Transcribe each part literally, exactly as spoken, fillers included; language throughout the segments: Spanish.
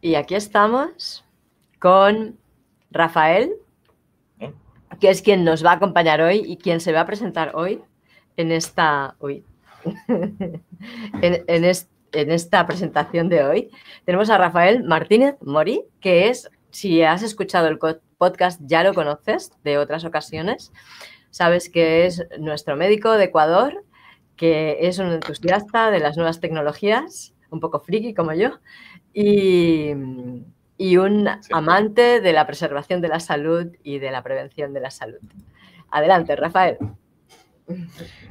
Y aquí estamos con Rafael, que es quien nos va a acompañar hoy y quien se va a presentar hoy en esta, uy, en, en, es, en esta presentación de hoy. Tenemos a Rafael Martínez Mori, que es, si has escuchado el podcast, ya lo conoces de otras ocasiones. Sabes que es nuestro médico de Ecuador, que es un entusiasta de las nuevas tecnologías, un poco friki como yo, y, y un sí. amante de la preservación de la salud y de la prevención de la salud. Adelante, Rafael.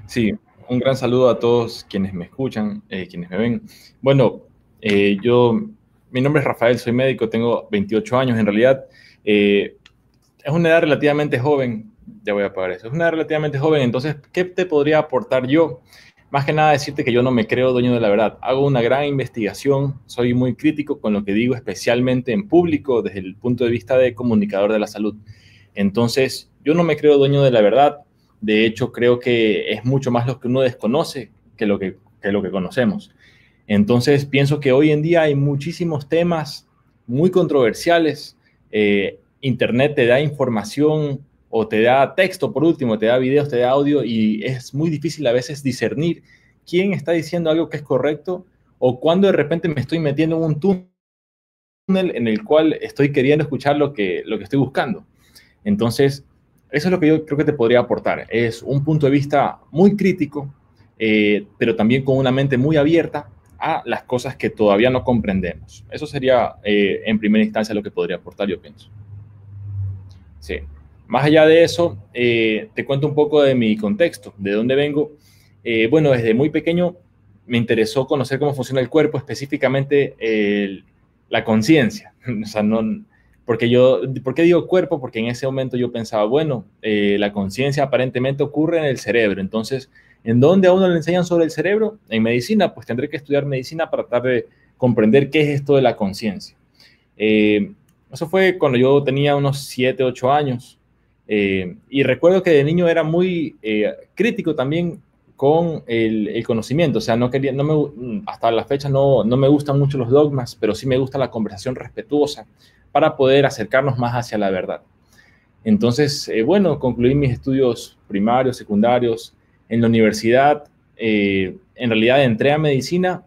Sí, un gran saludo a todos quienes me escuchan, eh, quienes me ven. Bueno, eh, yo, mi nombre es Rafael, soy médico, tengo veintiocho años en realidad. Eh, es una edad relativamente joven, ya voy a apagar eso, es una edad relativamente joven, entonces, ¿qué te podría aportar yo? Más que nada decirte que yo no me creo dueño de la verdad. Hago una gran investigación, soy muy crítico con lo que digo, especialmente en público, desde el punto de vista de comunicador de la salud. Entonces, yo no me creo dueño de la verdad. De hecho, creo que es mucho más lo que uno desconoce que lo que, que, lo que conocemos. Entonces, pienso que hoy en día hay muchísimos temas muy controversiales. Eh, Internet te da información o te da texto, por último, te da videos, te da audio, y es muy difícil a veces discernir quién está diciendo algo que es correcto o cuando de repente me estoy metiendo en un túnel en el cual estoy queriendo escuchar lo que, lo que estoy buscando. Entonces, eso es lo que yo creo que te podría aportar. Es un punto de vista muy crítico, eh, pero también con una mente muy abierta a las cosas que todavía no comprendemos. Eso sería, eh, en primera instancia, lo que podría aportar, yo pienso. Sí. Más allá de eso, eh, te cuento un poco de mi contexto, de dónde vengo. Eh, bueno, desde muy pequeño me interesó conocer cómo funciona el cuerpo, específicamente el, la conciencia. O sea, no, porque yo, ¿por qué digo cuerpo? Porque en ese momento yo pensaba, bueno, eh, la conciencia aparentemente ocurre en el cerebro. Entonces, ¿en dónde a uno le enseñan sobre el cerebro? En medicina, pues tendré que estudiar medicina para tratar de comprender qué es esto de la conciencia. Eh, eso fue cuando yo tenía unos siete, ocho años. Eh, y recuerdo que de niño era muy eh, crítico también con el, el conocimiento. O sea, no quería, no me, hasta la fecha no, no me gustan mucho los dogmas, pero sí me gusta la conversación respetuosa para poder acercarnos más hacia la verdad. Entonces, eh, bueno, concluí mis estudios primarios, secundarios, en la universidad. Eh, en realidad entré a medicina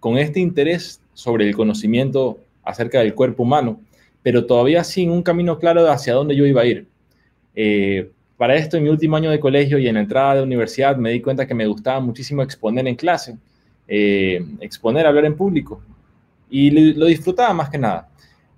con este interés sobre el conocimiento acerca del cuerpo humano, pero todavía sin un camino claro de hacia dónde yo iba a ir. Eh, para esto, en mi último año de colegio y en la entrada de universidad, me di cuenta que me gustaba muchísimo exponer en clase, eh, exponer, hablar en público, y lo, lo disfrutaba más que nada.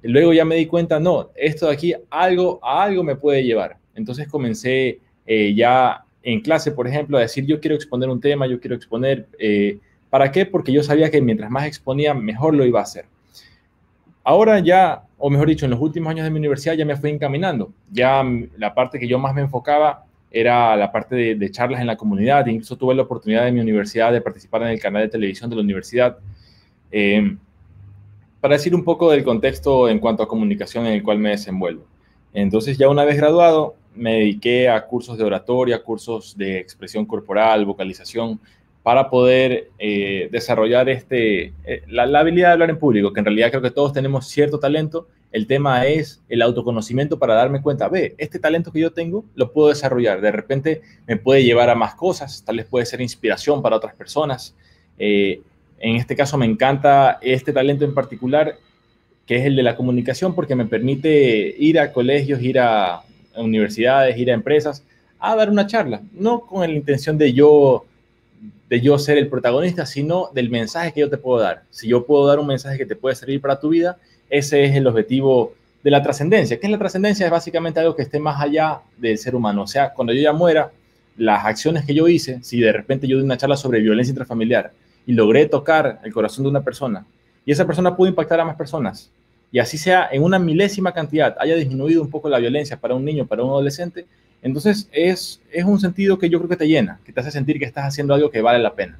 Luego ya me di cuenta, no, esto de aquí algo, a algo me puede llevar. Entonces comencé eh, ya en clase, por ejemplo, a decir, yo quiero exponer un tema, yo quiero exponer, eh, ¿para qué? Porque yo sabía que mientras más exponía, mejor lo iba a hacer. Ahora ya, o mejor dicho, en los últimos años de mi universidad ya me fui encaminando. Ya la parte que yo más me enfocaba era la parte de, de charlas en la comunidad. Incluso tuve la oportunidad en mi universidad de participar en el canal de televisión de la universidad. Eh, para decir un poco del contexto en cuanto a comunicación en el cual me desenvuelvo. Entonces, ya una vez graduado, me dediqué a cursos de oratoria, cursos de expresión corporal, vocalización, para poder eh, desarrollar este, eh, la, la habilidad de hablar en público, que en realidad creo que todos tenemos cierto talento. El tema es el autoconocimiento para darme cuenta, ve, este talento que yo tengo lo puedo desarrollar. De repente me puede llevar a más cosas, tal vez puede ser inspiración para otras personas. Eh, en este caso me encanta este talento en particular, que es el de la comunicación, porque me permite ir a colegios, ir a universidades, ir a empresas, a dar una charla. No con la intención de yo... de yo ser el protagonista, sino del mensaje que yo te puedo dar. Si yo puedo dar un mensaje que te puede servir para tu vida, ese es el objetivo de la trascendencia. ¿Qué es la trascendencia? Es básicamente algo que esté más allá del ser humano. O sea, cuando yo ya muera, las acciones que yo hice, si de repente yo di una charla sobre violencia intrafamiliar y logré tocar el corazón de una persona, y esa persona pudo impactar a más personas, y así sea en una milésima cantidad, haya disminuido un poco la violencia para un niño, para un adolescente, entonces es, es un sentido que yo creo que te llena, que te hace sentir que estás haciendo algo que vale la pena.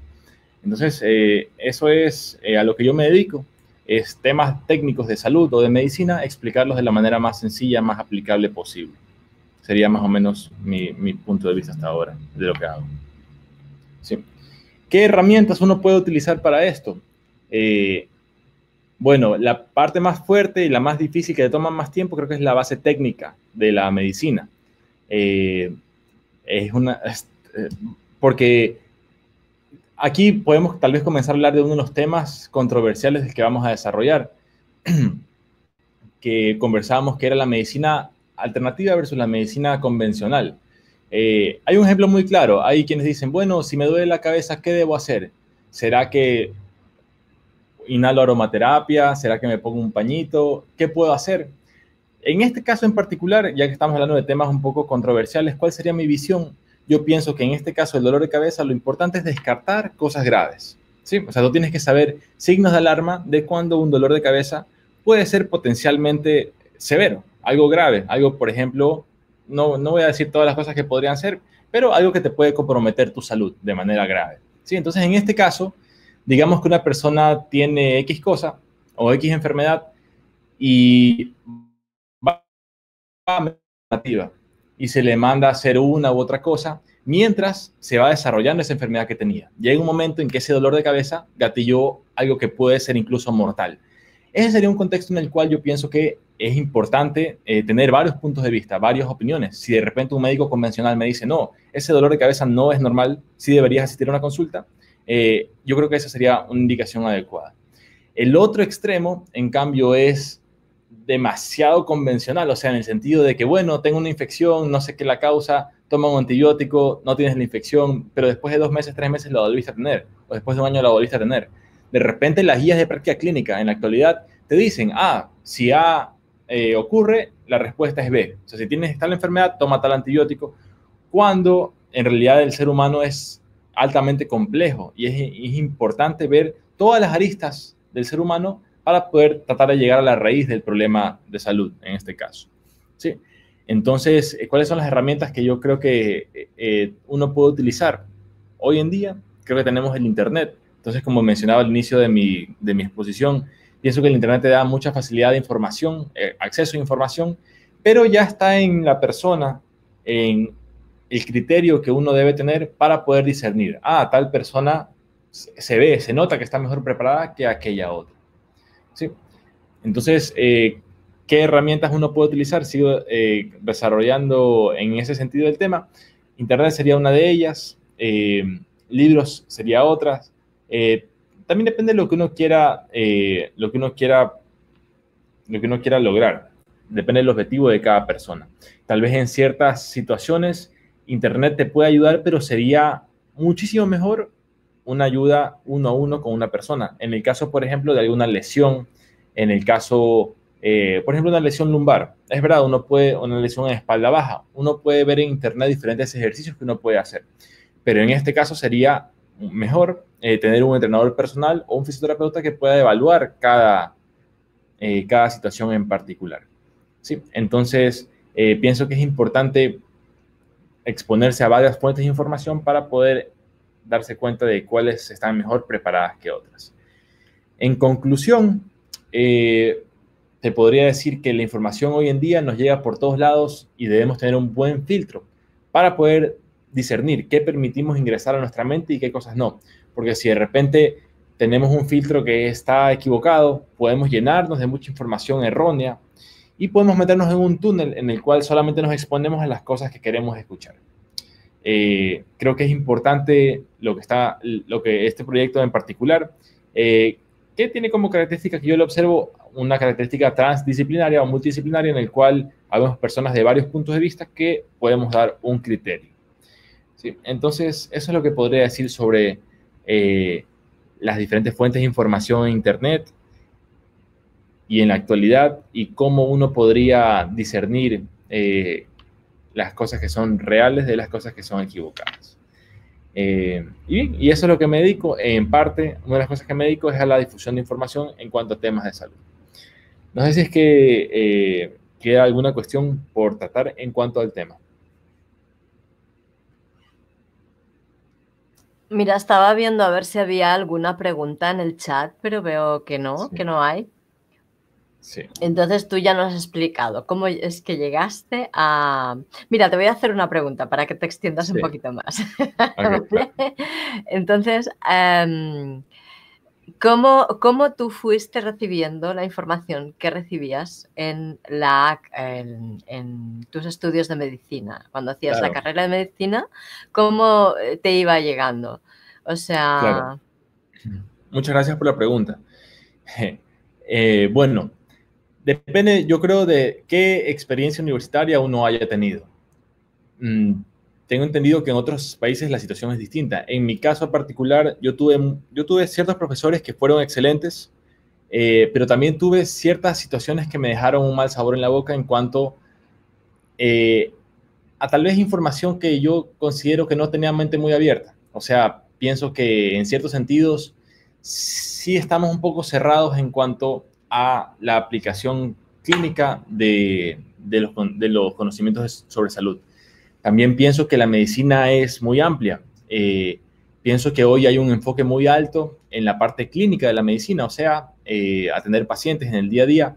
Entonces, eh, eso es eh, a lo que yo me dedico, es temas técnicos de salud o de medicina, explicarlos de la manera más sencilla, más aplicable posible. Sería más o menos mi, mi punto de vista hasta ahora de lo que hago. Sí. ¿Qué herramientas uno puede utilizar para esto? Eh, Bueno, la parte más fuerte y la más difícil que le toma más tiempo creo que es la base técnica de la medicina. Eh, es una, es, eh, porque aquí podemos tal vez comenzar a hablar de uno de los temas controversiales que vamos a desarrollar, que conversábamos que era la medicina alternativa versus la medicina convencional. Eh, hay un ejemplo muy claro. Hay quienes dicen, bueno, si me duele la cabeza, ¿qué debo hacer? ¿Será que inhalo aromaterapia? ¿Será que me pongo un pañito? ¿Qué puedo hacer? En este caso en particular, ya que estamos hablando de temas un poco controversiales, ¿cuál sería mi visión? Yo pienso que en este caso el dolor de cabeza, lo importante es descartar cosas graves, ¿sí? O sea, tú tienes que saber signos de alarma de cuando un dolor de cabeza puede ser potencialmente severo, algo grave, algo, por ejemplo, no, no voy a decir todas las cosas que podrían ser, pero algo que te puede comprometer tu salud de manera grave, ¿sí? Entonces, en este caso, digamos que una persona tiene X cosa o X enfermedad y va a alternativa y se le manda a hacer una u otra cosa mientras se va desarrollando esa enfermedad que tenía. Llega un momento en que ese dolor de cabeza gatilló algo que puede ser incluso mortal. Ese sería un contexto en el cual yo pienso que es importante eh, tener varios puntos de vista, varias opiniones. Si de repente un médico convencional me dice, no, ese dolor de cabeza no es normal, sí deberías asistir a una consulta, Eh, yo creo que esa sería una indicación adecuada. El otro extremo, en cambio, es demasiado convencional, o sea, en el sentido de que, bueno, tengo una infección, no sé qué la causa, toma un antibiótico, no tienes la infección, pero después de dos meses, tres meses la volviste a tener, o después de un año la volviste a tener. De repente, las guías de práctica clínica en la actualidad te dicen, ah, si A eh, ocurre, la respuesta es B. O sea, si tienes tal enfermedad, toma tal antibiótico, cuando en realidad el ser humano es altamente complejo y es, es importante ver todas las aristas del ser humano para poder tratar de llegar a la raíz del problema de salud, en este caso, ¿sí? Entonces, ¿cuáles son las herramientas que yo creo que eh, uno puede utilizar? Hoy en día, creo que tenemos el Internet. Entonces, como mencionaba al inicio de mi, de mi exposición, pienso que el Internet te da mucha facilidad de información, eh, acceso a información, pero ya está en la persona, en el criterio que uno debe tener para poder discernir, ah, tal persona se ve, se nota que está mejor preparada que aquella otra, ¿sí? Entonces, eh, ¿qué herramientas uno puede utilizar? Sigo eh, desarrollando en ese sentido el tema. Internet sería una de ellas, eh, libros sería otras. Eh, también depende de lo que uno quiera, eh, lo que uno quiera, lo que uno quiera lograr. Depende del objetivo de cada persona. Tal vez en ciertas situaciones Internet te puede ayudar, pero sería muchísimo mejor una ayuda uno a uno con una persona. En el caso, por ejemplo, de alguna lesión, en el caso, eh, por ejemplo, una lesión lumbar. Es verdad, uno puede, una lesión en espalda baja. Uno puede ver en Internet diferentes ejercicios que uno puede hacer. Pero en este caso sería mejor eh, tener un entrenador personal o un fisioterapeuta que pueda evaluar cada, eh, cada situación en particular, ¿sí? Entonces, eh, pienso que es importante exponerse a varias fuentes de información para poder darse cuenta de cuáles están mejor preparadas que otras. En conclusión, eh, te podría decir que la información hoy en día nos llega por todos lados y debemos tener un buen filtro para poder discernir qué permitimos ingresar a nuestra mente y qué cosas no. Porque si de repente tenemos un filtro que está equivocado, podemos llenarnos de mucha información errónea y podemos meternos en un túnel en el cual solamente nos exponemos a las cosas que queremos escuchar. Eh, creo que es importante lo que, está, lo que este proyecto en particular, eh, que tiene como característica, que yo lo observo, una característica transdisciplinaria o multidisciplinaria en el cual habemos personas de varios puntos de vista que podemos dar un criterio, ¿sí? Entonces, eso es lo que podría decir sobre eh, las diferentes fuentes de información en Internet y en la actualidad, y cómo uno podría discernir eh, las cosas que son reales de las cosas que son equivocadas. Eh, y, y eso es lo que me dedico, en parte, una de las cosas que me dedico es a la difusión de información en cuanto a temas de salud. No sé si es que eh, queda alguna cuestión por tratar en cuanto al tema. Mira, estaba viendo a ver si había alguna pregunta en el chat, pero veo que no, sí. que no hay. Sí. Entonces tú ya nos has explicado cómo es que llegaste a... Mira, te voy a hacer una pregunta para que te extiendas sí. un poquito más. Okay, claro. Entonces, um, ¿Cómo, cómo tú fuiste recibiendo la información que recibías en, la, en, en tus estudios de medicina? Cuando hacías claro. la carrera de medicina, ¿cómo te iba llegando? O sea... Claro. Muchas gracias por la pregunta. Eh, bueno, depende, yo creo, de qué experiencia universitaria uno haya tenido. Mm, tengo entendido que en otros países la situación es distinta. En mi caso particular, yo tuve, yo tuve ciertos profesores que fueron excelentes, eh, pero también tuve ciertas situaciones que me dejaron un mal sabor en la boca en cuanto eh, a tal vez información que yo considero que no tenía mente muy abierta. O sea, pienso que en ciertos sentidos sí estamos un poco cerrados en cuanto a la aplicación clínica de, de, los, de los conocimientos sobre salud. También pienso que la medicina es muy amplia. Eh, pienso que hoy hay un enfoque muy alto en la parte clínica de la medicina, o sea, eh, atender pacientes en el día a día.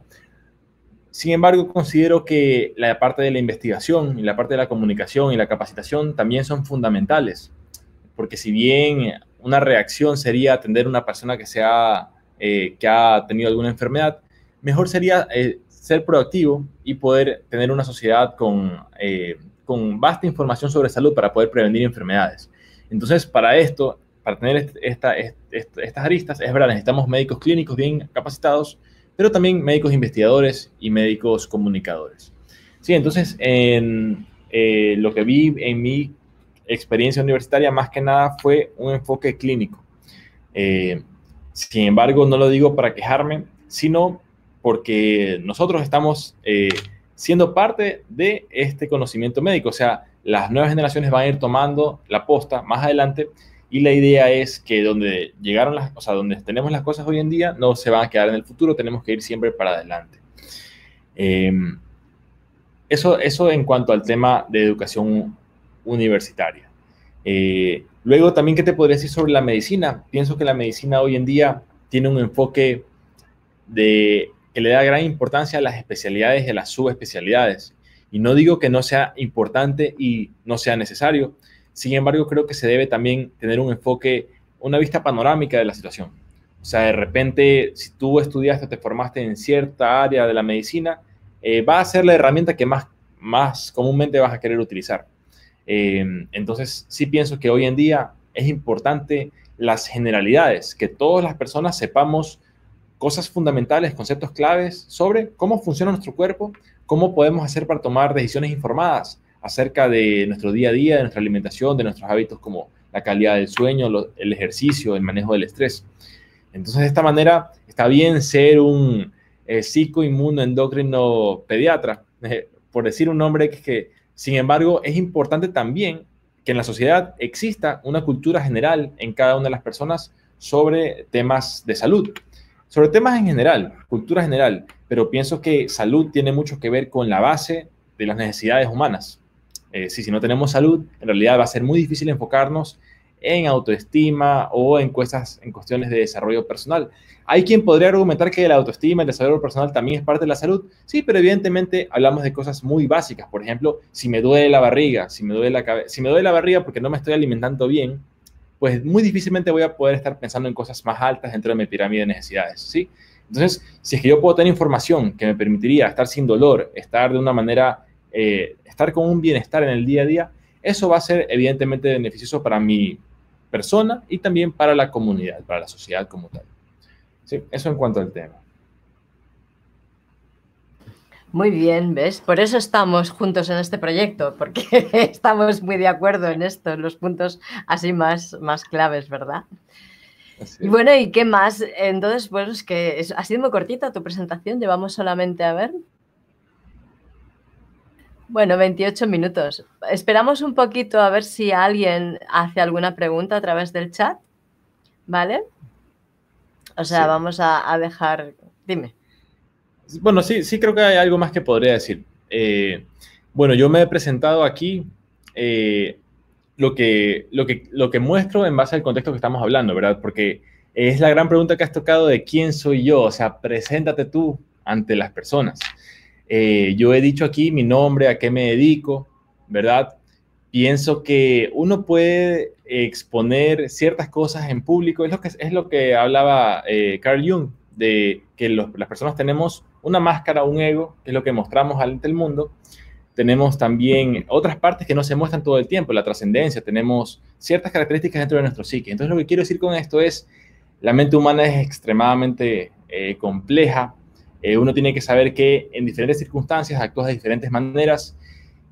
Sin embargo, considero que la parte de la investigación y la parte de la comunicación y la capacitación también son fundamentales, porque si bien una reacción sería atender a una persona que sea... Eh, que ha tenido alguna enfermedad, mejor sería eh, ser proactivo y poder tener una sociedad con, eh, con vasta información sobre salud para poder prevenir enfermedades. Entonces, para esto, para tener esta, esta, estas aristas, es verdad, necesitamos médicos clínicos bien capacitados, pero también médicos investigadores y médicos comunicadores. Sí, entonces, en, eh, lo que vi en mi experiencia universitaria, más que nada, fue un enfoque clínico. Eh, Sin embargo, no lo digo para quejarme, sino porque nosotros estamos eh, siendo parte de este conocimiento médico. O sea, las nuevas generaciones van a ir tomando la posta más adelante y la idea es que donde llegaron las, o sea, donde tenemos las cosas hoy en día no se van a quedar en el futuro, tenemos que ir siempre para adelante. Eh, eso, eso en cuanto al tema de educación universitaria. Eh, Luego, también, ¿qué te podría decir sobre la medicina? Pienso que la medicina hoy en día tiene un enfoque de, que le da gran importancia a las especialidades y a las subespecialidades. Y no digo que no sea importante y no sea necesario. Sin embargo, creo que se debe también tener un enfoque, una vista panorámica de la situación. O sea, de repente, si tú estudiaste o te formaste en cierta área de la medicina, eh, va a ser la herramienta que más, más comúnmente vas a querer utilizar. Eh, entonces, sí pienso que hoy en día es importante las generalidades, que todas las personas sepamos cosas fundamentales, conceptos claves sobre cómo funciona nuestro cuerpo, cómo podemos hacer para tomar decisiones informadas acerca de nuestro día a día, de nuestra alimentación, de nuestros hábitos como la calidad del sueño, lo, el ejercicio, el manejo del estrés. Entonces, de esta manera está bien ser un eh, psicoinmunoendocrino pediatra, eh, por decir un nombre que... que Sin embargo, es importante también que en la sociedad exista una cultura general en cada una de las personas sobre temas de salud. Sobre temas en general, cultura general, pero pienso que salud tiene mucho que ver con la base de las necesidades humanas. Eh, si, si no tenemos salud, en realidad va a ser muy difícil enfocarnos en autoestima o en, cosas, en cuestiones de desarrollo personal. Hay quien podría argumentar que la autoestima y el desarrollo personal también es parte de la salud. Sí, pero evidentemente hablamos de cosas muy básicas. Por ejemplo, si me duele la barriga, si me duele la cabeza, si me duele la barriga porque no me estoy alimentando bien, pues muy difícilmente voy a poder estar pensando en cosas más altas dentro de mi pirámide de necesidades, ¿sí? Entonces, si es que yo puedo tener información que me permitiría estar sin dolor, estar de una manera, eh, estar con un bienestar en el día a día, eso va a ser evidentemente beneficioso para mi persona y también para la comunidad, para la sociedad como tal. Sí, eso en cuanto al tema. Muy bien, ¿ves? Por eso estamos juntos en este proyecto, porque estamos muy de acuerdo en esto, en los puntos así más, más claves, ¿verdad? Y bueno, ¿y qué más? Entonces, bueno, es que ha sido muy cortita tu presentación, llevamos solamente a ver... Bueno, veintiocho minutos. Esperamos un poquito a ver si alguien hace alguna pregunta a través del chat, ¿vale? O sea, sí. Vamos a, a dejar... Dime. Bueno, sí, sí creo que hay algo más que podría decir. Eh, bueno, yo me he presentado aquí eh, lo, que, lo, que, lo que muestro en base al contexto que estamos hablando, ¿verdad? Porque es la gran pregunta que has tocado de quién soy yo. O sea, preséntate tú ante las personas. Eh, yo he dicho aquí mi nombre, a qué me dedico, ¿verdad? pienso que uno puede exponer ciertas cosas en público. Es lo que, es lo que hablaba eh, Carl Jung, de que los, las personas tenemos una máscara, un ego, que es lo que mostramos ante el mundo. Tenemos también otras partes que no se muestran todo el tiempo, la trascendencia, tenemos ciertas características dentro de nuestro psique. Entonces, lo que quiero decir con esto es, la mente humana es extremadamente eh, compleja. Eh, uno tiene que saber que en diferentes circunstancias actúa de diferentes maneras,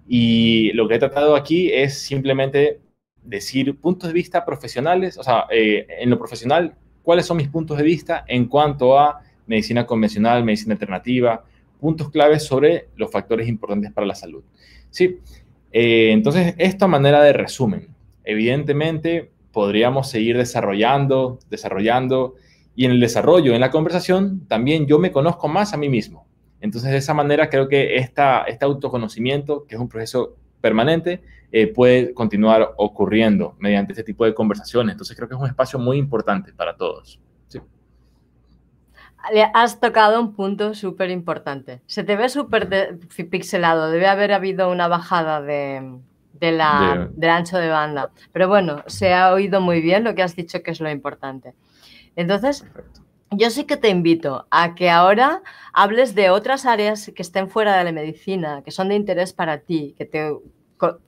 y lo que he tratado aquí es simplemente decir puntos de vista profesionales, o sea, eh, en lo profesional, cuáles son mis puntos de vista en cuanto a medicina convencional, medicina alternativa, puntos claves sobre los factores importantes para la salud. Sí, eh, entonces, esto a manera de resumen. Evidentemente, podríamos seguir desarrollando, desarrollando, y en el desarrollo, en la conversación, también yo me conozco más a mí mismo. Entonces, de esa manera, creo que esta, este autoconocimiento, que es un proceso permanente, eh, puede continuar ocurriendo mediante este tipo de conversaciones. Entonces, creo que es un espacio muy importante para todos. Has tocado un punto súper importante. Se te ve súper pixelado. Debe haber habido una bajada de, de la, yeah. del ancho de banda. Pero bueno, se ha oído muy bien lo que has dicho, que es lo importante. Entonces, perfecto. Yo sí que te invito a que ahora hables de otras áreas que estén fuera de la medicina, que son de interés para ti, que te...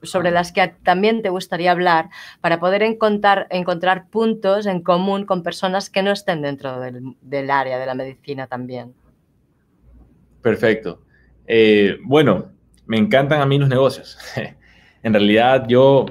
sobre las que también te gustaría hablar, para poder encontrar, encontrar puntos en común con personas que no estén dentro del, del área de la medicina también. Perfecto. Eh, bueno, me encantan a mí los negocios. En realidad, yo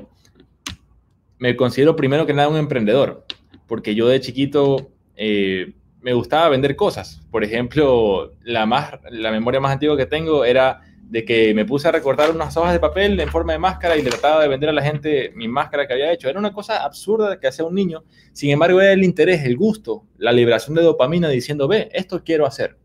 me considero primero que nada un emprendedor, porque yo de chiquito eh, me gustaba vender cosas. Por ejemplo, la, más, la memoria más antigua que tengo era... de que me puse a recortar unas hojas de papel en forma de máscara y trataba de vender a la gente mi máscara que había hecho. Era una cosa absurda que hacía un niño. Sin embargo, era el interés, el gusto, la liberación de dopamina diciendo, ve, esto quiero hacer.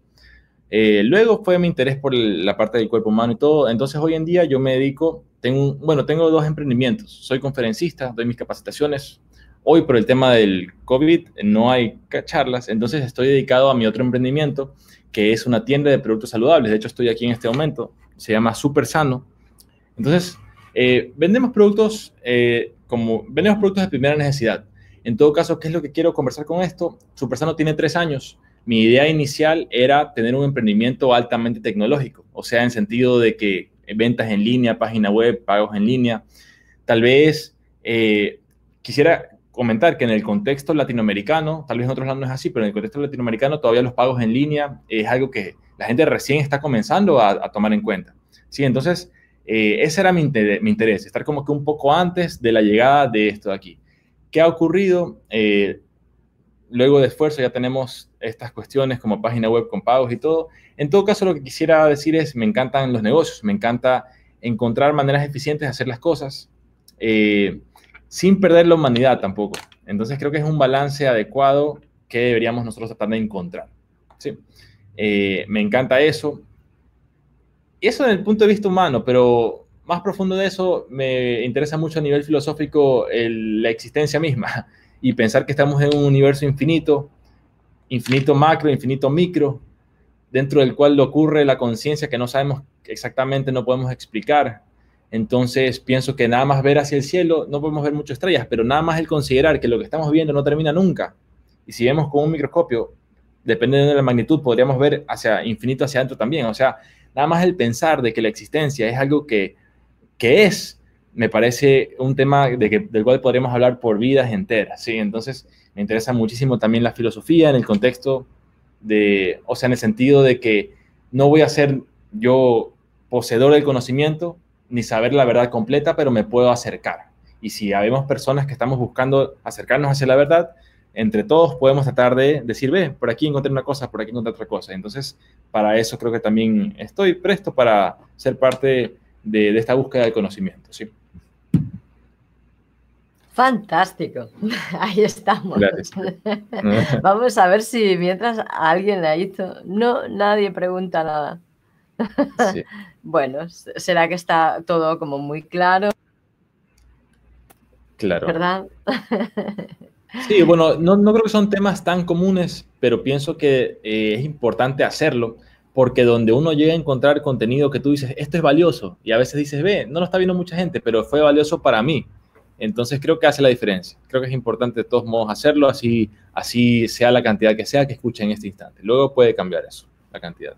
Eh, luego fue mi interés por el, la parte del cuerpo humano y todo. Entonces, hoy en día yo me dedico, tengo, bueno, tengo dos emprendimientos. Soy conferencista, doy mis capacitaciones. Hoy, por el tema del COVID, no hay charlas. Entonces, estoy dedicado a mi otro emprendimiento, que es una tienda de productos saludables. De hecho, estoy aquí en este momento. Se llama SuperSano. Entonces, eh, vendemos productos eh, como vendemos productos de primera necesidad. En todo caso, ¿qué es lo que quiero conversar con esto? SuperSano tiene tres años. Mi idea inicial era tener un emprendimiento altamente tecnológico, o sea, en sentido de que ventas en línea, página web, pagos en línea. Tal vez eh, quisiera comentar que en el contexto latinoamericano, tal vez en otros lados no es así, pero en el contexto latinoamericano todavía los pagos en línea es algo que la gente recién está comenzando a, a tomar en cuenta. Sí, entonces, eh, ese era mi interés, mi interés, estar como que un poco antes de la llegada de esto de aquí. ¿Qué ha ocurrido? Eh, luego de esfuerzo ya tenemos estas cuestiones como página web con pagos y todo. En todo caso, lo que quisiera decir es, me encantan los negocios, me encanta encontrar maneras eficientes de hacer las cosas, eh, sin perder la humanidad tampoco. Entonces, creo que es un balance adecuado que deberíamos nosotros tratar de encontrar. Sí. Eh, me encanta eso. Y eso desde el punto de vista humano, pero más profundo de eso, me interesa mucho a nivel filosófico el, la existencia misma y pensar que estamos en un universo infinito, infinito macro, infinito micro, dentro del cual ocurre la conciencia que no sabemos exactamente, no podemos explicar. Entonces, pienso que nada más ver hacia el cielo, no podemos ver muchas estrellas, pero nada más el considerar que lo que estamos viendo no termina nunca. Y si vemos con un microscopio, dependiendo de la magnitud, podríamos ver hacia infinito hacia adentro también. O sea, nada más el pensar de que la existencia es algo que, que es, me parece un tema de que, del cual podríamos hablar por vidas enteras, ¿sí? Entonces, me interesa muchísimo también la filosofía en el contexto de, o sea, en el sentido de que no voy a ser yo poseedor del conocimiento, ni saber la verdad completa, pero me puedo acercar. Y si habemos personas que estamos buscando acercarnos hacia la verdad, entre todos podemos tratar de decir, ve, por aquí encontré una cosa, por aquí encontré otra cosa. Entonces, para eso creo que también estoy presto para ser parte de, de esta búsqueda del conocimiento, ¿sí? Fantástico. Ahí estamos. Gracias. Vamos a ver si mientras alguien la hizo. No, nadie pregunta nada. Sí. Bueno, será que está todo como muy claro. Claro. ¿Verdad? Sí, bueno, no, no creo que son temas tan comunes, pero pienso que eh, es importante hacerlo porque donde uno llega a encontrar contenido que tú dices, esto es valioso, y a veces dices, ve, no lo está viendo mucha gente, pero fue valioso para mí. Entonces creo que hace la diferencia. Creo que es importante de todos modos hacerlo, así, así sea la cantidad que sea que escuche en este instante. Luego puede cambiar eso, la cantidad.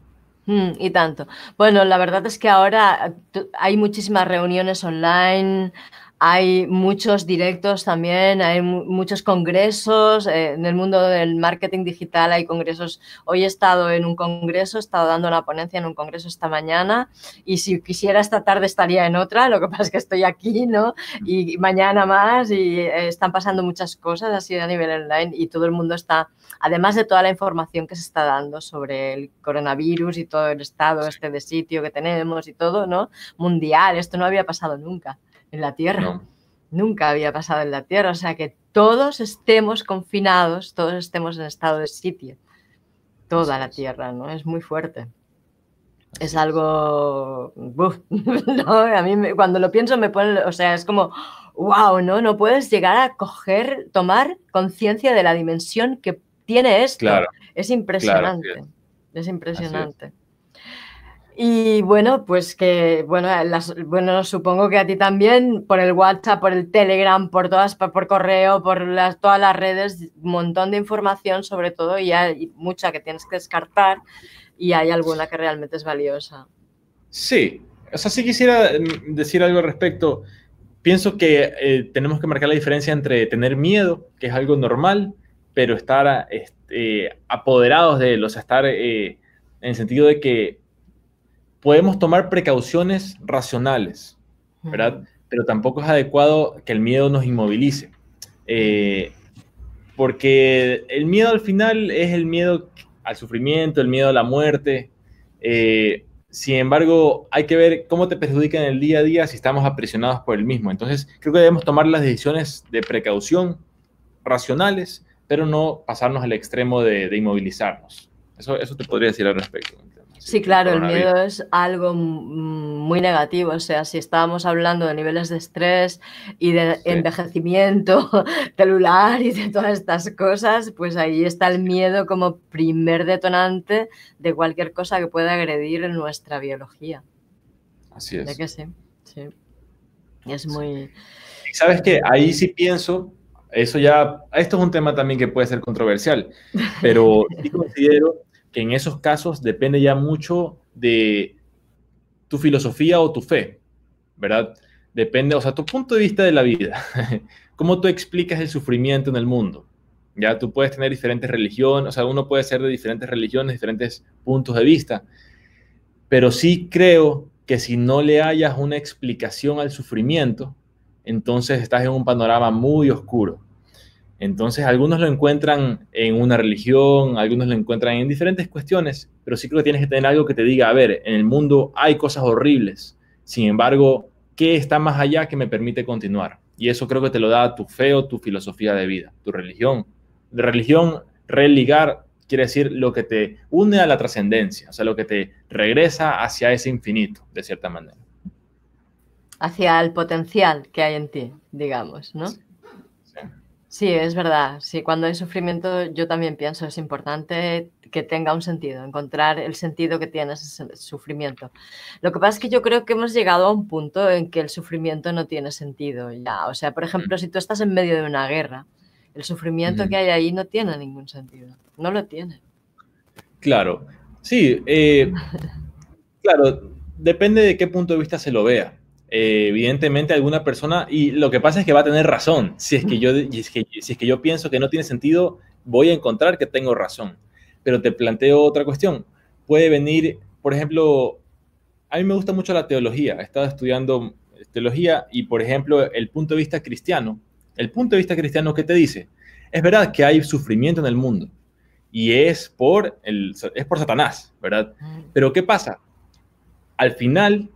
Mm, y tanto. Bueno, la verdad es que ahora hay muchísimas reuniones online, hay muchos directos también, hay muchos congresos, eh, en el mundo del marketing digital hay congresos. Hoy he estado en un congreso, he estado dando una ponencia en un congreso esta mañana y si quisiera esta tarde estaría en otra, lo que pasa es que estoy aquí, ¿no? Y mañana más y eh, están pasando muchas cosas así a nivel online y todo el mundo está, además de toda la información que se está dando sobre el coronavirus y todo el estado este de sitio que tenemos y todo, ¿no? Mundial, esto no había pasado nunca en la Tierra. No. Nunca había pasado en la Tierra. O sea, que todos estemos confinados, todos estemos en estado de sitio. Toda la Tierra, ¿no? Es muy fuerte. Es algo... Uf, ¿no? A mí me, cuando lo pienso me pone... O sea, es como... ¡Wow! ¿No? No puedes llegar a coger, tomar conciencia de la dimensión que tiene esto. Claro, es impresionante. Claro, es. es impresionante. Y bueno, pues que, bueno, las, bueno, supongo que a ti también, por el WhatsApp, por el Telegram, por todas, por, por correo, por las, todas las redes, un montón de información sobre todo y hay mucha que tienes que descartar y hay alguna que realmente es valiosa. Sí, o sea, sí quisiera decir algo al respecto. Pienso que eh, tenemos que marcar la diferencia entre tener miedo, que es algo normal, pero estar este, apoderados de él, o sea, estar eh, en el sentido de que podemos tomar precauciones racionales, ¿verdad? Pero tampoco es adecuado que el miedo nos inmovilice. Eh, porque el miedo al final es el miedo al sufrimiento, el miedo a la muerte. Eh, sin embargo, hay que ver cómo te perjudica en el día a día si estamos aprisionados por el mismo. Entonces, creo que debemos tomar las decisiones de precaución racionales, pero no pasarnos al extremo de, de inmovilizarnos. Eso, eso te podría decir al respecto. Sí, claro, el miedo es algo muy negativo, o sea, si estábamos hablando de niveles de estrés y de envejecimiento celular y de todas estas cosas, pues ahí está el miedo como primer detonante de cualquier cosa que pueda agredir nuestra biología. Así es. ¿De que sí? Sí. Es muy... ¿Sabes qué? Ahí sí pienso... Eso ya... Esto es un tema también que puede ser controversial, pero sí considero... que en esos casos depende ya mucho de tu filosofía o tu fe, ¿verdad? Depende, o sea, tu punto de vista de la vida. ¿Cómo tú explicas el sufrimiento en el mundo? Ya tú puedes tener diferentes religiones, o sea, uno puede ser de diferentes religiones, diferentes puntos de vista, pero sí creo que si no le hallas una explicación al sufrimiento, entonces estás en un panorama muy oscuro. Entonces, algunos lo encuentran en una religión, algunos lo encuentran en diferentes cuestiones, pero sí creo que tienes que tener algo que te diga, a ver, en el mundo hay cosas horribles, sin embargo, ¿qué está más allá que me permite continuar? Y eso creo que te lo da tu fe o tu filosofía de vida, tu religión. De religión, religar quiere decir lo que te une a la trascendencia, o sea, lo que te regresa hacia ese infinito, de cierta manera. Hacia el potencial que hay en ti, digamos, ¿no? Sí. Sí, es verdad. Sí, cuando hay sufrimiento yo también pienso es importante que tenga un sentido, encontrar el sentido que tiene ese sufrimiento. Lo que pasa es que yo creo que hemos llegado a un punto en que el sufrimiento no tiene sentido ya. O sea, por ejemplo, si tú estás en medio de una guerra, el sufrimiento uh-huh. que hay ahí no tiene ningún sentido. No lo tiene. Claro. Sí. Eh, claro, depende de qué punto de vista se lo vea. Eh, evidentemente alguna persona, y lo que pasa es que va a tener razón, si es que yo, si es que, si es que yo pienso que no tiene sentido, voy a encontrar que tengo razón, pero te planteo otra cuestión, puede venir, por ejemplo, a mí me gusta mucho la teología, he estado estudiando teología y, por ejemplo, el punto de vista cristiano, el punto de vista cristiano que te dice, es verdad que hay sufrimiento en el mundo, y es por, el, es por Satanás, ¿verdad? Pero ¿qué pasa? Al final...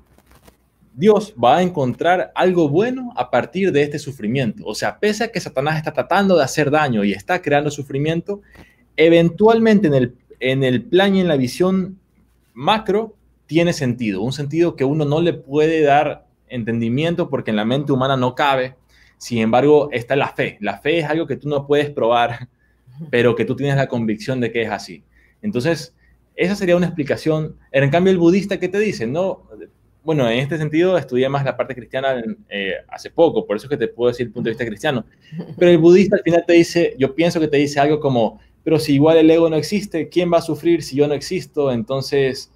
Dios va a encontrar algo bueno a partir de este sufrimiento. O sea, pese a que Satanás está tratando de hacer daño y está creando sufrimiento, eventualmente en el, en el plan y en la visión macro tiene sentido. Un sentido que uno no le puede dar entendimiento porque en la mente humana no cabe. Sin embargo, está la fe. La fe es algo que tú no puedes probar, pero que tú tienes la convicción de que es así. Entonces, Esa sería una explicación. En cambio, el budista, ¿qué te dice? No, bueno, en este sentido estudié más la parte cristiana eh, hace poco, por eso es que te puedo decir el punto de vista cristiano. Pero el budista al final te dice, yo pienso que te dice algo como, pero si igual el ego no existe, ¿quién va a sufrir si yo no existo? Entonces,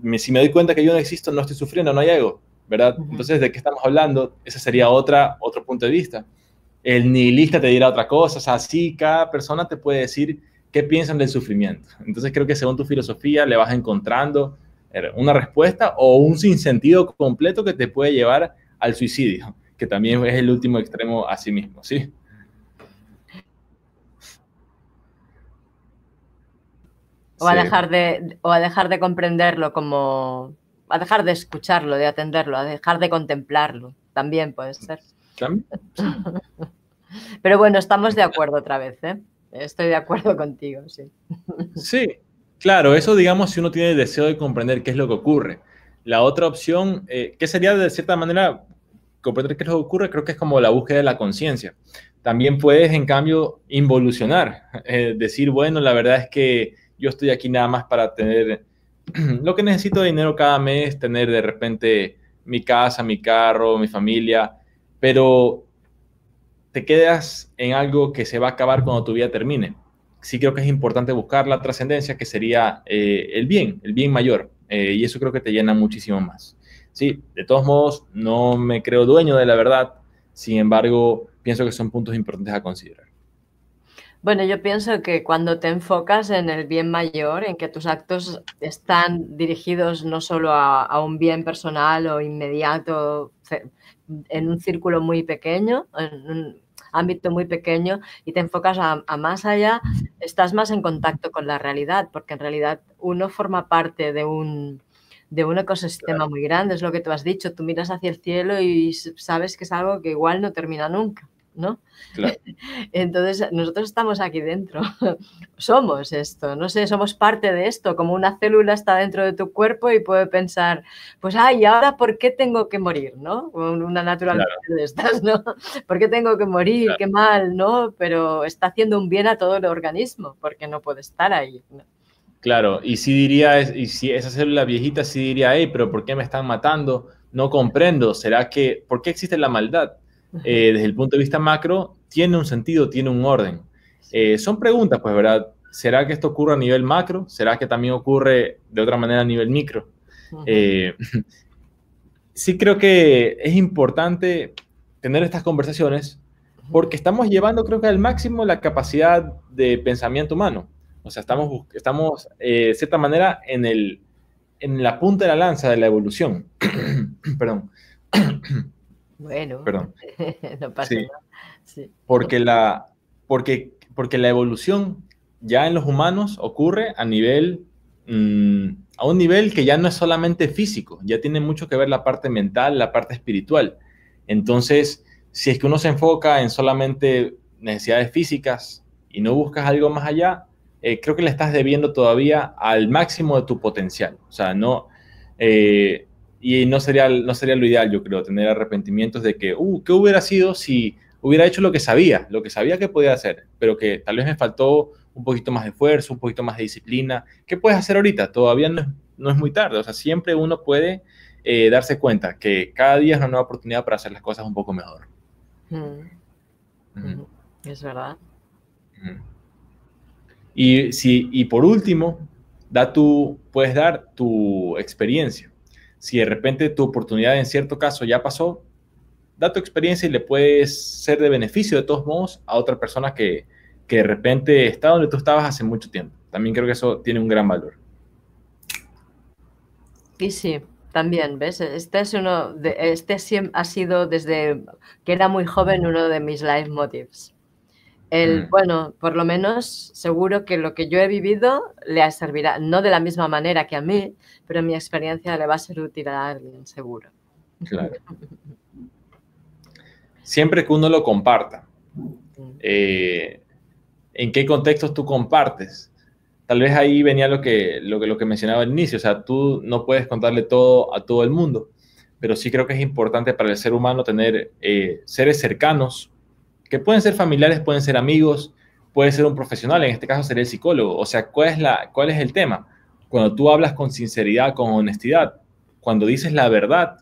me, si me doy cuenta que yo no existo, no estoy sufriendo, no hay ego, ¿verdad? Uh-huh. Entonces, ¿de qué estamos hablando? Ese sería otra, otro punto de vista. El nihilista te dirá otra cosa, o sea, sí, cada persona te puede decir qué piensan del sufrimiento. Entonces, creo que según tu filosofía le vas encontrando una respuesta o un sinsentido completo que te puede llevar al suicidio, que también es el último extremo a sí mismo, ¿sí? O a, dejar de, o a dejar de comprenderlo como... A dejar de escucharlo, de atenderlo, a dejar de contemplarlo. También puede ser. ¿También? Sí. Pero bueno, estamos de acuerdo otra vez, ¿eh? Estoy de acuerdo contigo, sí. Sí, claro. Eso, digamos, si uno tiene el deseo de comprender qué es lo que ocurre. La otra opción, eh, que sería de cierta manera comprender qué es lo que ocurre, creo que es como la búsqueda de la conciencia. También puedes, en cambio, involucionar. Eh, decir, bueno, la verdad es que yo estoy aquí nada más para tener lo que necesito de dinero cada mes, tener de repente mi casa, mi carro, mi familia, pero te quedas en algo que se va a acabar cuando tu vida termine. Sí creo que es importante buscar la trascendencia, que sería eh, el bien, el bien mayor, eh, y eso creo que te llena muchísimo más. Sí, de todos modos, no me creo dueño de la verdad, sin embargo, pienso que son puntos importantes a considerar. Bueno, yo pienso que cuando te enfocas en el bien mayor, en que tus actos están dirigidos no solo a, a un bien personal o inmediato, en un círculo muy pequeño, en un ámbito muy pequeño, y te enfocas a, a más allá, estás más en contacto con la realidad, porque en realidad uno forma parte de un, de un ecosistema muy grande, es lo que tú has dicho, tú miras hacia el cielo y sabes que es algo que igual no termina nunca, ¿no? Claro. Entonces nosotros estamos aquí dentro, somos esto, no sé, somos parte de esto, como una célula está dentro de tu cuerpo y puede pensar, pues ay, ¿y ahora por qué tengo que morir? ¿No? Una naturaleza claro. de estas, ¿no? ¿Por qué tengo que morir? Claro. Qué mal, ¿no? Pero está haciendo un bien a todo el organismo porque no puede estar ahí, ¿no? Claro, y si diría, y si esa célula viejita sí diría, hey, pero ¿por qué me están matando? No comprendo, ¿será que, por qué existe la maldad? Eh, desde el punto de vista macro, tiene un sentido, tiene un orden. Eh, son preguntas, pues, ¿verdad? ¿Será que esto ocurre a nivel macro? ¿Será que también ocurre de otra manera a nivel micro? Eh, sí creo que es importante tener estas conversaciones porque estamos llevando, creo que al máximo, la capacidad de pensamiento humano. O sea, estamos, estamos eh, de cierta manera, en, el, en la punta de la lanza de la evolución. Perdón. Bueno, Perdón. no pasa sí. nada. Sí. Porque, la, porque, porque la evolución ya en los humanos ocurre a, nivel, mmm, a un nivel que ya no es solamente físico, ya tiene mucho que ver la parte mental, la parte espiritual. Entonces, si es que uno se enfoca en solamente necesidades físicas y no buscas algo más allá, eh, creo que le estás debiendo todavía al máximo de tu potencial. O sea, no... Eh, Y no sería, no sería lo ideal, yo creo, tener arrepentimientos de que, uh, ¿qué hubiera sido si hubiera hecho lo que sabía? Lo que sabía que podía hacer, pero que tal vez me faltó un poquito más de esfuerzo, un poquito más de disciplina. ¿Qué puedes hacer ahorita? Todavía no es, no es muy tarde. O sea, siempre uno puede eh, darse cuenta que cada día es una nueva oportunidad para hacer las cosas un poco mejor. Mm. Mm. Es verdad. Mm. Y, si, y por último, da tu, puedes dar tu experiencia. Si de repente tu oportunidad en cierto caso ya pasó, da tu experiencia y le puedes ser de beneficio de todos modos a otra persona que, que de repente está donde tú estabas hace mucho tiempo. También creo que eso tiene un gran valor. Y sí, también, ¿ves? Este, es uno de, este ha sido desde que era muy joven uno de mis leitmotivs. El, mm. Bueno, por lo menos seguro que lo que yo he vivido le servirá, no de la misma manera que a mí, pero mi experiencia le va a ser útil a alguien, seguro. Claro. Siempre que uno lo comparta. Eh, ¿En qué contextos tú compartes? Tal vez ahí venía lo que, lo, que, lo que mencionaba al inicio, o sea, tú no puedes contarle todo a todo el mundo, pero sí creo que es importante para el ser humano tener eh, seres cercanos, que pueden ser familiares, pueden ser amigos, puede ser un profesional, en este caso sería el psicólogo. O sea, ¿cuál es, la, cuál es el tema? Cuando tú hablas con sinceridad, con honestidad, cuando dices la verdad,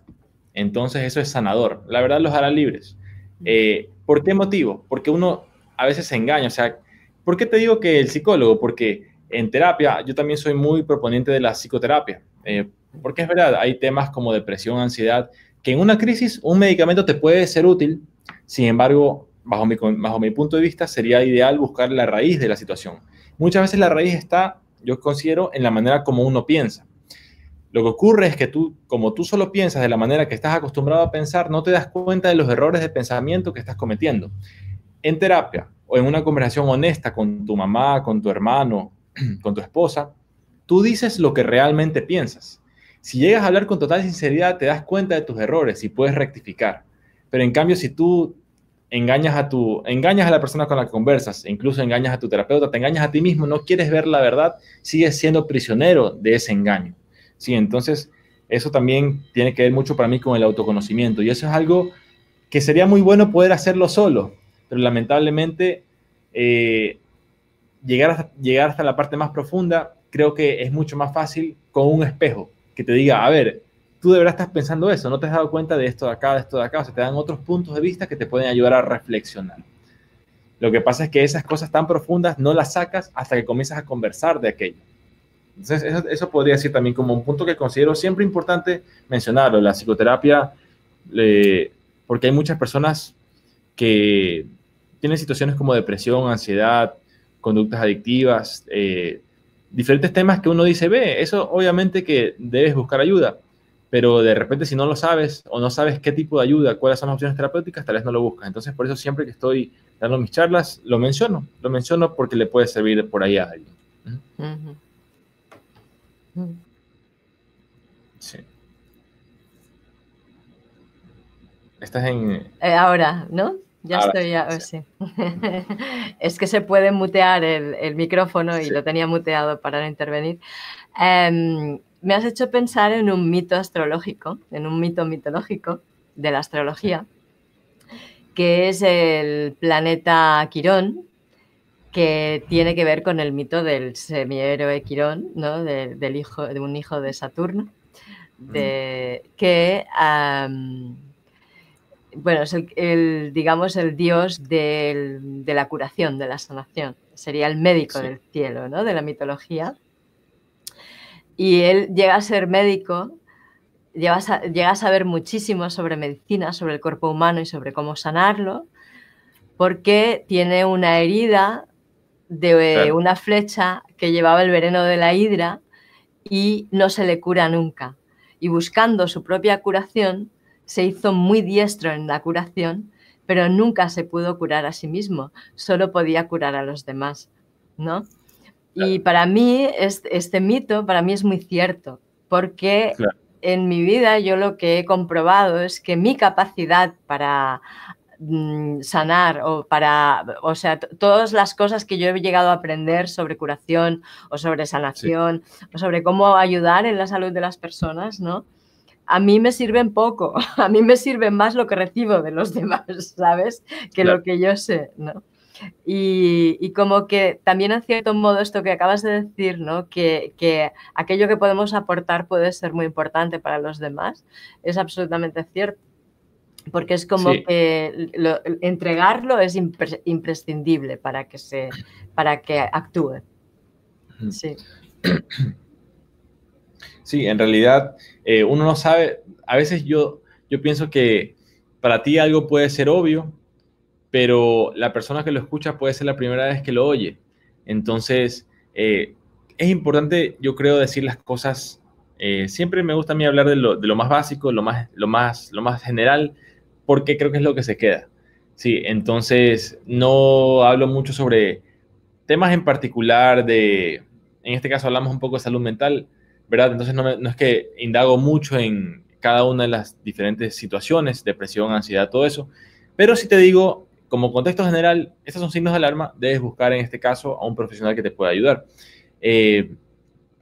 entonces eso es sanador. La verdad los hará libres. Eh, ¿Por qué motivo? Porque uno a veces se engaña. O sea, ¿por qué te digo que el psicólogo? Porque en terapia, yo también soy muy proponente de la psicoterapia. Eh, porque es verdad, hay temas como depresión, ansiedad, que en una crisis un medicamento te puede ser útil. Sin embargo, bajo mi, bajo mi punto de vista, sería ideal buscar la raíz de la situación. Muchas veces la raíz está, yo considero, en la manera como uno piensa. Lo que ocurre es que tú, como tú solo piensas de la manera que estás acostumbrado a pensar, no te das cuenta de los errores de pensamiento que estás cometiendo. En terapia o en una conversación honesta con tu mamá, con tu hermano, con tu esposa, tú dices lo que realmente piensas. Si llegas a hablar con total sinceridad, te das cuenta de tus errores y puedes rectificar. Pero en cambio, si tú engañas a, tu, engañas a la persona con la que conversas, incluso engañas a tu terapeuta, te engañas a ti mismo, no quieres ver la verdad, sigues siendo prisionero de ese engaño. Sí, entonces eso también tiene que ver mucho para mí con el autoconocimiento, y eso es algo que sería muy bueno poder hacerlo solo, pero lamentablemente eh, llegar, hasta, llegar hasta la parte más profunda creo que es mucho más fácil con un espejo que te diga, a ver, tú de verdad estás pensando eso, no te has dado cuenta de esto de acá, de esto de acá, o sea, te dan otros puntos de vista que te pueden ayudar a reflexionar. Lo que pasa es que esas cosas tan profundas no las sacas hasta que comienzas a conversar de aquello. Entonces, eso, eso podría ser también como un punto que considero siempre importante mencionarlo, la psicoterapia, eh, porque hay muchas personas que tienen situaciones como depresión, ansiedad, conductas adictivas, eh, diferentes temas que uno dice, ve, eso obviamente que debes buscar ayuda, pero de repente si no lo sabes o no sabes qué tipo de ayuda, cuáles son las opciones terapéuticas, tal vez no lo buscas. Entonces, por eso siempre que estoy dando mis charlas, lo menciono, lo menciono porque le puede servir por ahí a alguien. Uh-huh. Sí. Estás en... Eh, ahora, ¿no? Ya ahora, estoy... Ya, sí. Oh, sí. Es que se puede mutear el, el micrófono y sí, lo tenía muteado para no intervenir. Eh, me has hecho pensar en un mito astrológico, en un mito mitológico de la astrología, que es el planeta Quirón, que tiene que ver con el mito del semihéroe Quirón, ¿no? De, del hijo, de un hijo de Saturno, de, que um, bueno, es el, el, digamos, el dios del, de la curación, de la sanación. Sería el médico sí, del cielo, ¿no? De la mitología. Y él llega a ser médico, llega a, llega a saber muchísimo sobre medicina, sobre el cuerpo humano y sobre cómo sanarlo, porque tiene una herida de claro, una flecha que llevaba el veneno de la hidra y no se le cura nunca. Y buscando su propia curación, se hizo muy diestro en la curación, pero nunca se pudo curar a sí mismo, solo podía curar a los demás, ¿no? Claro. Y para mí, este, este mito para mí es muy cierto, porque claro, en mi vida yo lo que he comprobado es que mi capacidad para sanar o para, o sea, todas las cosas que yo he llegado a aprender sobre curación o sobre sanación sí, o sobre cómo ayudar en la salud de las personas, ¿no? A mí me sirven poco, a mí me sirven más lo que recibo de los demás, ¿sabes? Que claro, lo que yo sé, ¿no? Y, y como que también en cierto modo esto que acabas de decir, ¿no? Que, que aquello que podemos aportar puede ser muy importante para los demás, es absolutamente cierto. Porque es como sí, que lo, entregarlo es impre, imprescindible para que, se, para que actúe. Sí, sí, en realidad eh, uno no sabe, a veces yo, yo pienso que para ti algo puede ser obvio, pero la persona que lo escucha puede ser la primera vez que lo oye. Entonces, eh, es importante, yo creo, decir las cosas. Eh, siempre me gusta a mí hablar de lo, de lo más básico, lo más, lo, más, lo más general, porque creo que es lo que se queda. Sí, entonces, no hablo mucho sobre temas en particular de, en este caso hablamos un poco de salud mental, ¿verdad? Entonces, no, me, no es que indago mucho en cada una de las diferentes situaciones, depresión, ansiedad, todo eso, pero si te digo, como contexto general, estos son signos de alarma, debes buscar en este caso a un profesional que te pueda ayudar. Eh,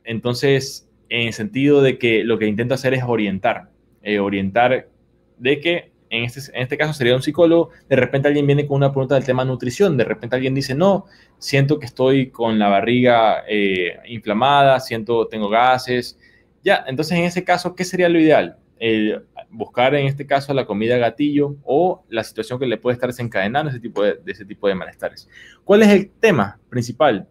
entonces, en el sentido de que lo que intento hacer es orientar, eh, orientar de que en este, en este caso sería un psicólogo, de repente alguien viene con una pregunta del tema nutrición, de repente alguien dice, no, siento que estoy con la barriga eh, inflamada, siento, tengo gases, ya, entonces en ese caso, ¿qué sería lo ideal? El buscar en este caso la comida gatillo o la situación que le puede estar desencadenando ese tipo de, de ese tipo de malestares. ¿Cuál es el tema principal?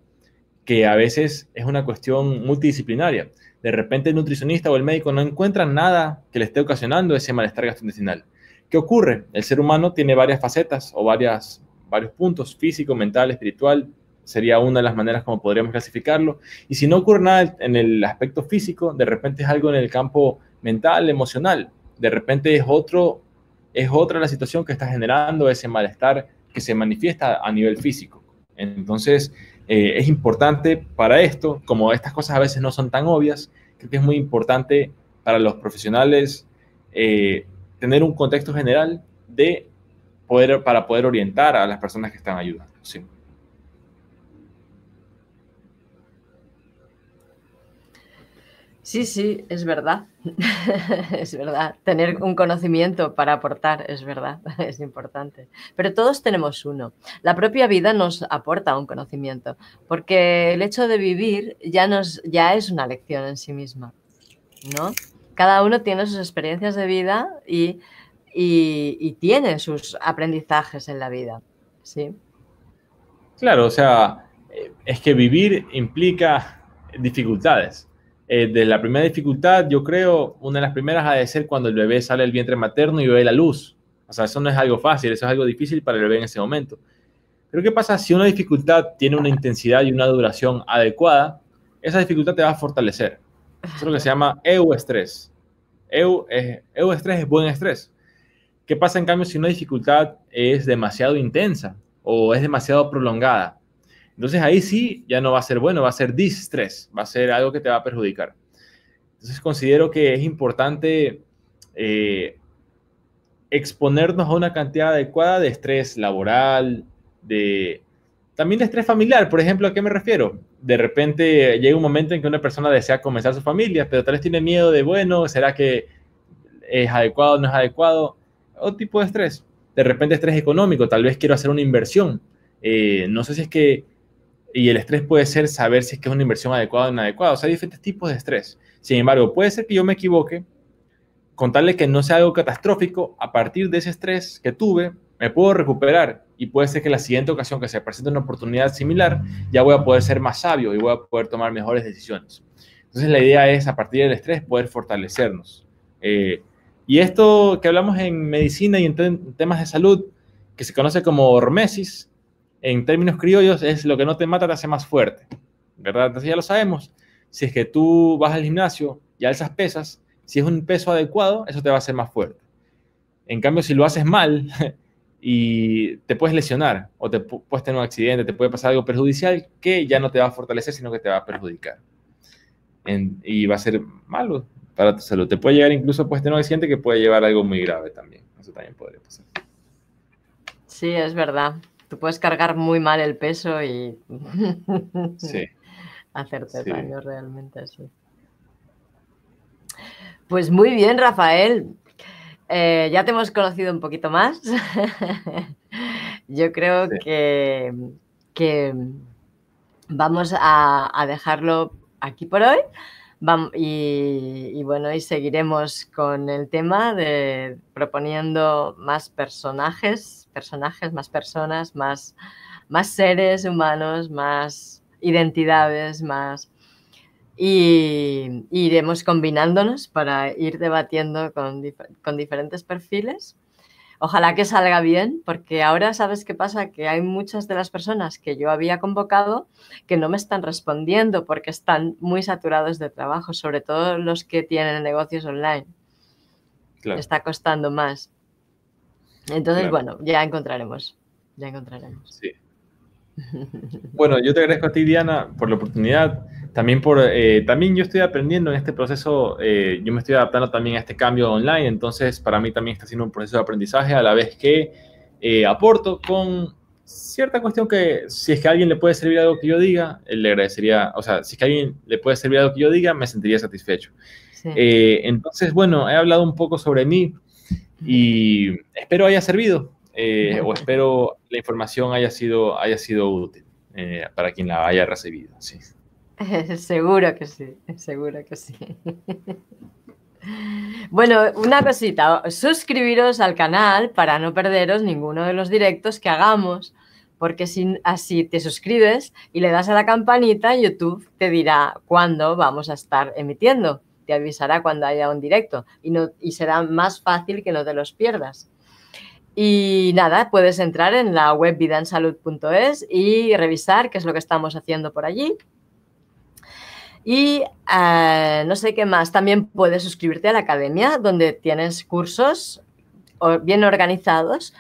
Que a veces es una cuestión multidisciplinaria. De repente el nutricionista o el médico no encuentran nada que le esté ocasionando ese malestar gastrointestinal. ¿Qué ocurre? El ser humano tiene varias facetas o varias, varios puntos, físico, mental, espiritual, sería una de las maneras como podríamos clasificarlo. Y si no ocurre nada en el aspecto físico, de repente es algo en el campo mental, emocional. De repente es, otro, es otra la situación que está generando ese malestar que se manifiesta a nivel físico. Entonces, eh, es importante para esto, como estas cosas a veces no son tan obvias, creo que es muy importante para los profesionales eh, tener un contexto general de poder, para poder orientar a las personas que están ayudando. Sí. Sí, sí, es verdad, es verdad. Tener un conocimiento para aportar, es verdad, es importante. Pero todos tenemos uno. La propia vida nos aporta un conocimiento, porque el hecho de vivir ya, nos, ya es una lección en sí misma, ¿no? Cada uno tiene sus experiencias de vida y, y, y tiene sus aprendizajes en la vida, ¿sí? Claro, o sea, es que vivir implica dificultades. Eh, de la primera dificultad, yo creo, una de las primeras ha de ser cuando el bebé sale del vientre materno y ve la luz. O sea, eso no es algo fácil, eso es algo difícil para el bebé en ese momento. Pero ¿qué pasa? Si una dificultad tiene una intensidad y una duración adecuada, esa dificultad te va a fortalecer. Eso es lo que se llama euestrés. Eu, eh, euestrés es buen estrés. ¿Qué pasa, en cambio, si una dificultad es demasiado intensa o es demasiado prolongada? Entonces, ahí sí ya no va a ser bueno, va a ser distrés, va a ser algo que te va a perjudicar. Entonces, considero que es importante eh, exponernos a una cantidad adecuada de estrés laboral, de, también de estrés familiar. Por ejemplo, ¿a qué me refiero? De repente llega un momento en que una persona desea comenzar su familia, pero tal vez tiene miedo de, bueno, ¿será que es adecuado o no es adecuado? Otro tipo de estrés. De repente estrés económico, tal vez quiero hacer una inversión. Eh, no sé si es que... Y el estrés puede ser saber si es que es una inversión adecuada o inadecuada. O sea, hay diferentes tipos de estrés. Sin embargo, puede ser que yo me equivoque, contarle que no sea algo catastrófico, a partir de ese estrés que tuve, me puedo recuperar y puede ser que la siguiente ocasión que se presente una oportunidad similar, ya voy a poder ser más sabio y voy a poder tomar mejores decisiones. Entonces, la idea es, a partir del estrés, poder fortalecernos. Eh, y esto que hablamos en medicina y en, en temas de salud, que se conoce como hormesis, en términos criollos, es lo que no te mata te hace más fuerte, ¿verdad? Entonces ya lo sabemos. Si es que tú vas al gimnasio y alzas pesas, si es un peso adecuado, eso te va a hacer más fuerte. En cambio, si lo haces mal y te puedes lesionar o te puedes tener un accidente, te puede pasar algo perjudicial que ya no te va a fortalecer, sino que te va a perjudicar. En, y va a ser malo para tu salud. Te puede llegar incluso, puedes tener un accidente que puede llevar a algo muy grave también. Eso también podría pasar. Sí, es verdad. Tú puedes cargar muy mal el peso y sí. hacerte sí. daño realmente así. Pues muy bien, Rafael. Eh, ya te hemos conocido un poquito más. Yo creo sí. que, que vamos a, a dejarlo aquí por hoy. Vamos, y, y bueno, y seguiremos con el tema de proponiendo más personajes, personajes, más personas, más, más seres humanos, más identidades, más... Y, y iremos combinándonos para ir debatiendo con, dif con diferentes perfiles. Ojalá que salga bien, porque ahora, ¿sabes qué pasa? Que hay muchas de las personas que yo había convocado que no me están respondiendo porque están muy saturados de trabajo, sobre todo los que tienen negocios online. Claro. Está costando más. Entonces, claro. bueno, ya encontraremos. Ya encontraremos. Sí. Bueno, yo te agradezco a ti, Diana, por la oportunidad. También, por, eh, también yo estoy aprendiendo en este proceso, eh, yo me estoy adaptando también a este cambio online, entonces para mí también está siendo un proceso de aprendizaje a la vez que eh, aporto con cierta cuestión que si es que a alguien le puede servir algo que yo diga, eh, le agradecería, o sea, si es que a alguien le puede servir algo que yo diga, me sentiría satisfecho. Sí. Eh, entonces, bueno, he hablado un poco sobre mí. Y espero haya servido, eh, o espero la información haya sido, haya sido útil eh, para quien la haya recibido. Sí. Seguro que sí, seguro que sí. Bueno, una cosita, suscribiros al canal para no perderos ninguno de los directos que hagamos, porque si, así te suscribes y le das a la campanita, YouTube te dirá cuándo vamos a estar emitiendo, te avisará cuando haya un directo y, no, y será más fácil que no te los pierdas. Y nada, puedes entrar en la web vida en salud punto es y revisar qué es lo que estamos haciendo por allí. Y eh, no sé qué más, también puedes suscribirte a la academia donde tienes cursos bien organizados,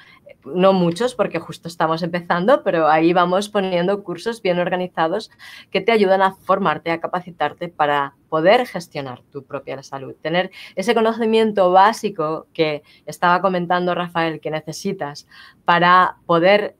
no muchos porque justo estamos empezando, pero ahí vamos poniendo cursos bien organizados que te ayudan a formarte, a capacitarte para poder gestionar tu propia salud, tener ese conocimiento básico que estaba comentando Rafael que necesitas para poder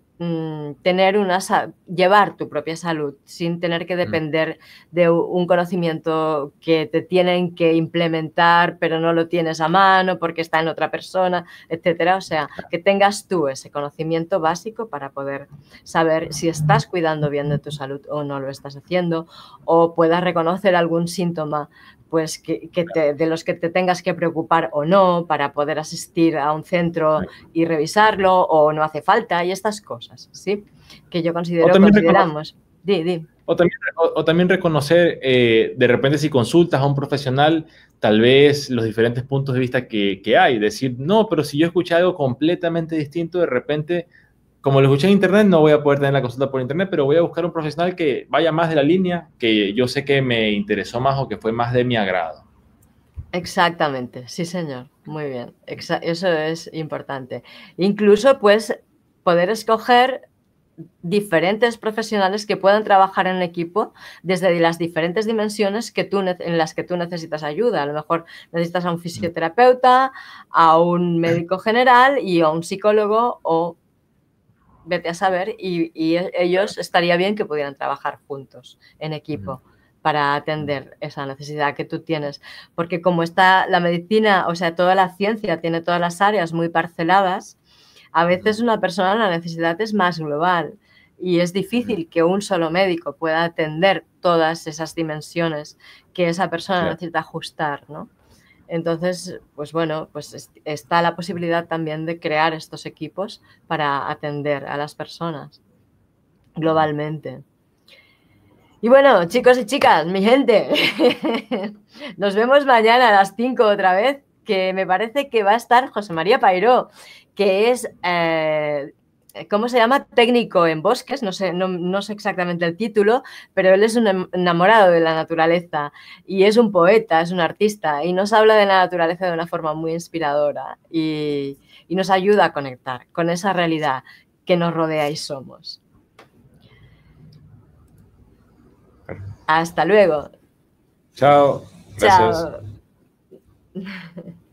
tener una, llevar tu propia salud sin tener que depender de un conocimiento que te tienen que implementar pero no lo tienes a mano porque está en otra persona, etcétera. O sea, que tengas tú ese conocimiento básico para poder saber si estás cuidando bien de tu salud o no lo estás haciendo, o puedas reconocer algún síntoma pues que, que te, de los que te tengas que preocupar o no, para poder asistir a un centro y revisarlo o no hace falta, y estas cosas, ¿sí? Que yo considero, consideramos. Di, di. O, también, o, o también reconocer, eh, de repente si consultas a un profesional, tal vez los diferentes puntos de vista que, que hay, decir, no, pero si yo escuché algo completamente distinto, de repente, como lo escuché en internet, no voy a poder tener la consulta por internet, pero voy a buscar un profesional que vaya más de la línea, que yo sé que me interesó más o que fue más de mi agrado. Exactamente, sí señor, muy bien, eso es importante. Incluso, pues, poder escoger diferentes profesionales que puedan trabajar en equipo desde las diferentes dimensiones que tú, en las que tú necesitas ayuda. A lo mejor necesitas a un fisioterapeuta, a un médico general y a un psicólogo o vete a saber, y, y ellos estaría bien que pudieran trabajar juntos, en equipo, para atender esa necesidad que tú tienes. Porque como está la medicina, o sea, toda la ciencia tiene todas las áreas muy parceladas, a veces una persona la necesidad es más global y es difícil que un solo médico pueda atender todas esas dimensiones que esa persona claro. necesita ajustar, ¿no? Entonces, pues bueno, pues está la posibilidad también de crear estos equipos para atender a las personas globalmente. Y bueno, chicos y chicas, mi gente, nos vemos mañana a las cinco otra vez, que me parece que va a estar José María Pairó, que es, eh, ¿cómo se llama? Técnico en bosques, no sé, no, no sé exactamente el título, pero él es un enamorado de la naturaleza y es un poeta, es un artista y nos habla de la naturaleza de una forma muy inspiradora y, y nos ayuda a conectar con esa realidad que nos rodea y somos. Hasta luego. Chao. Gracias. Chao.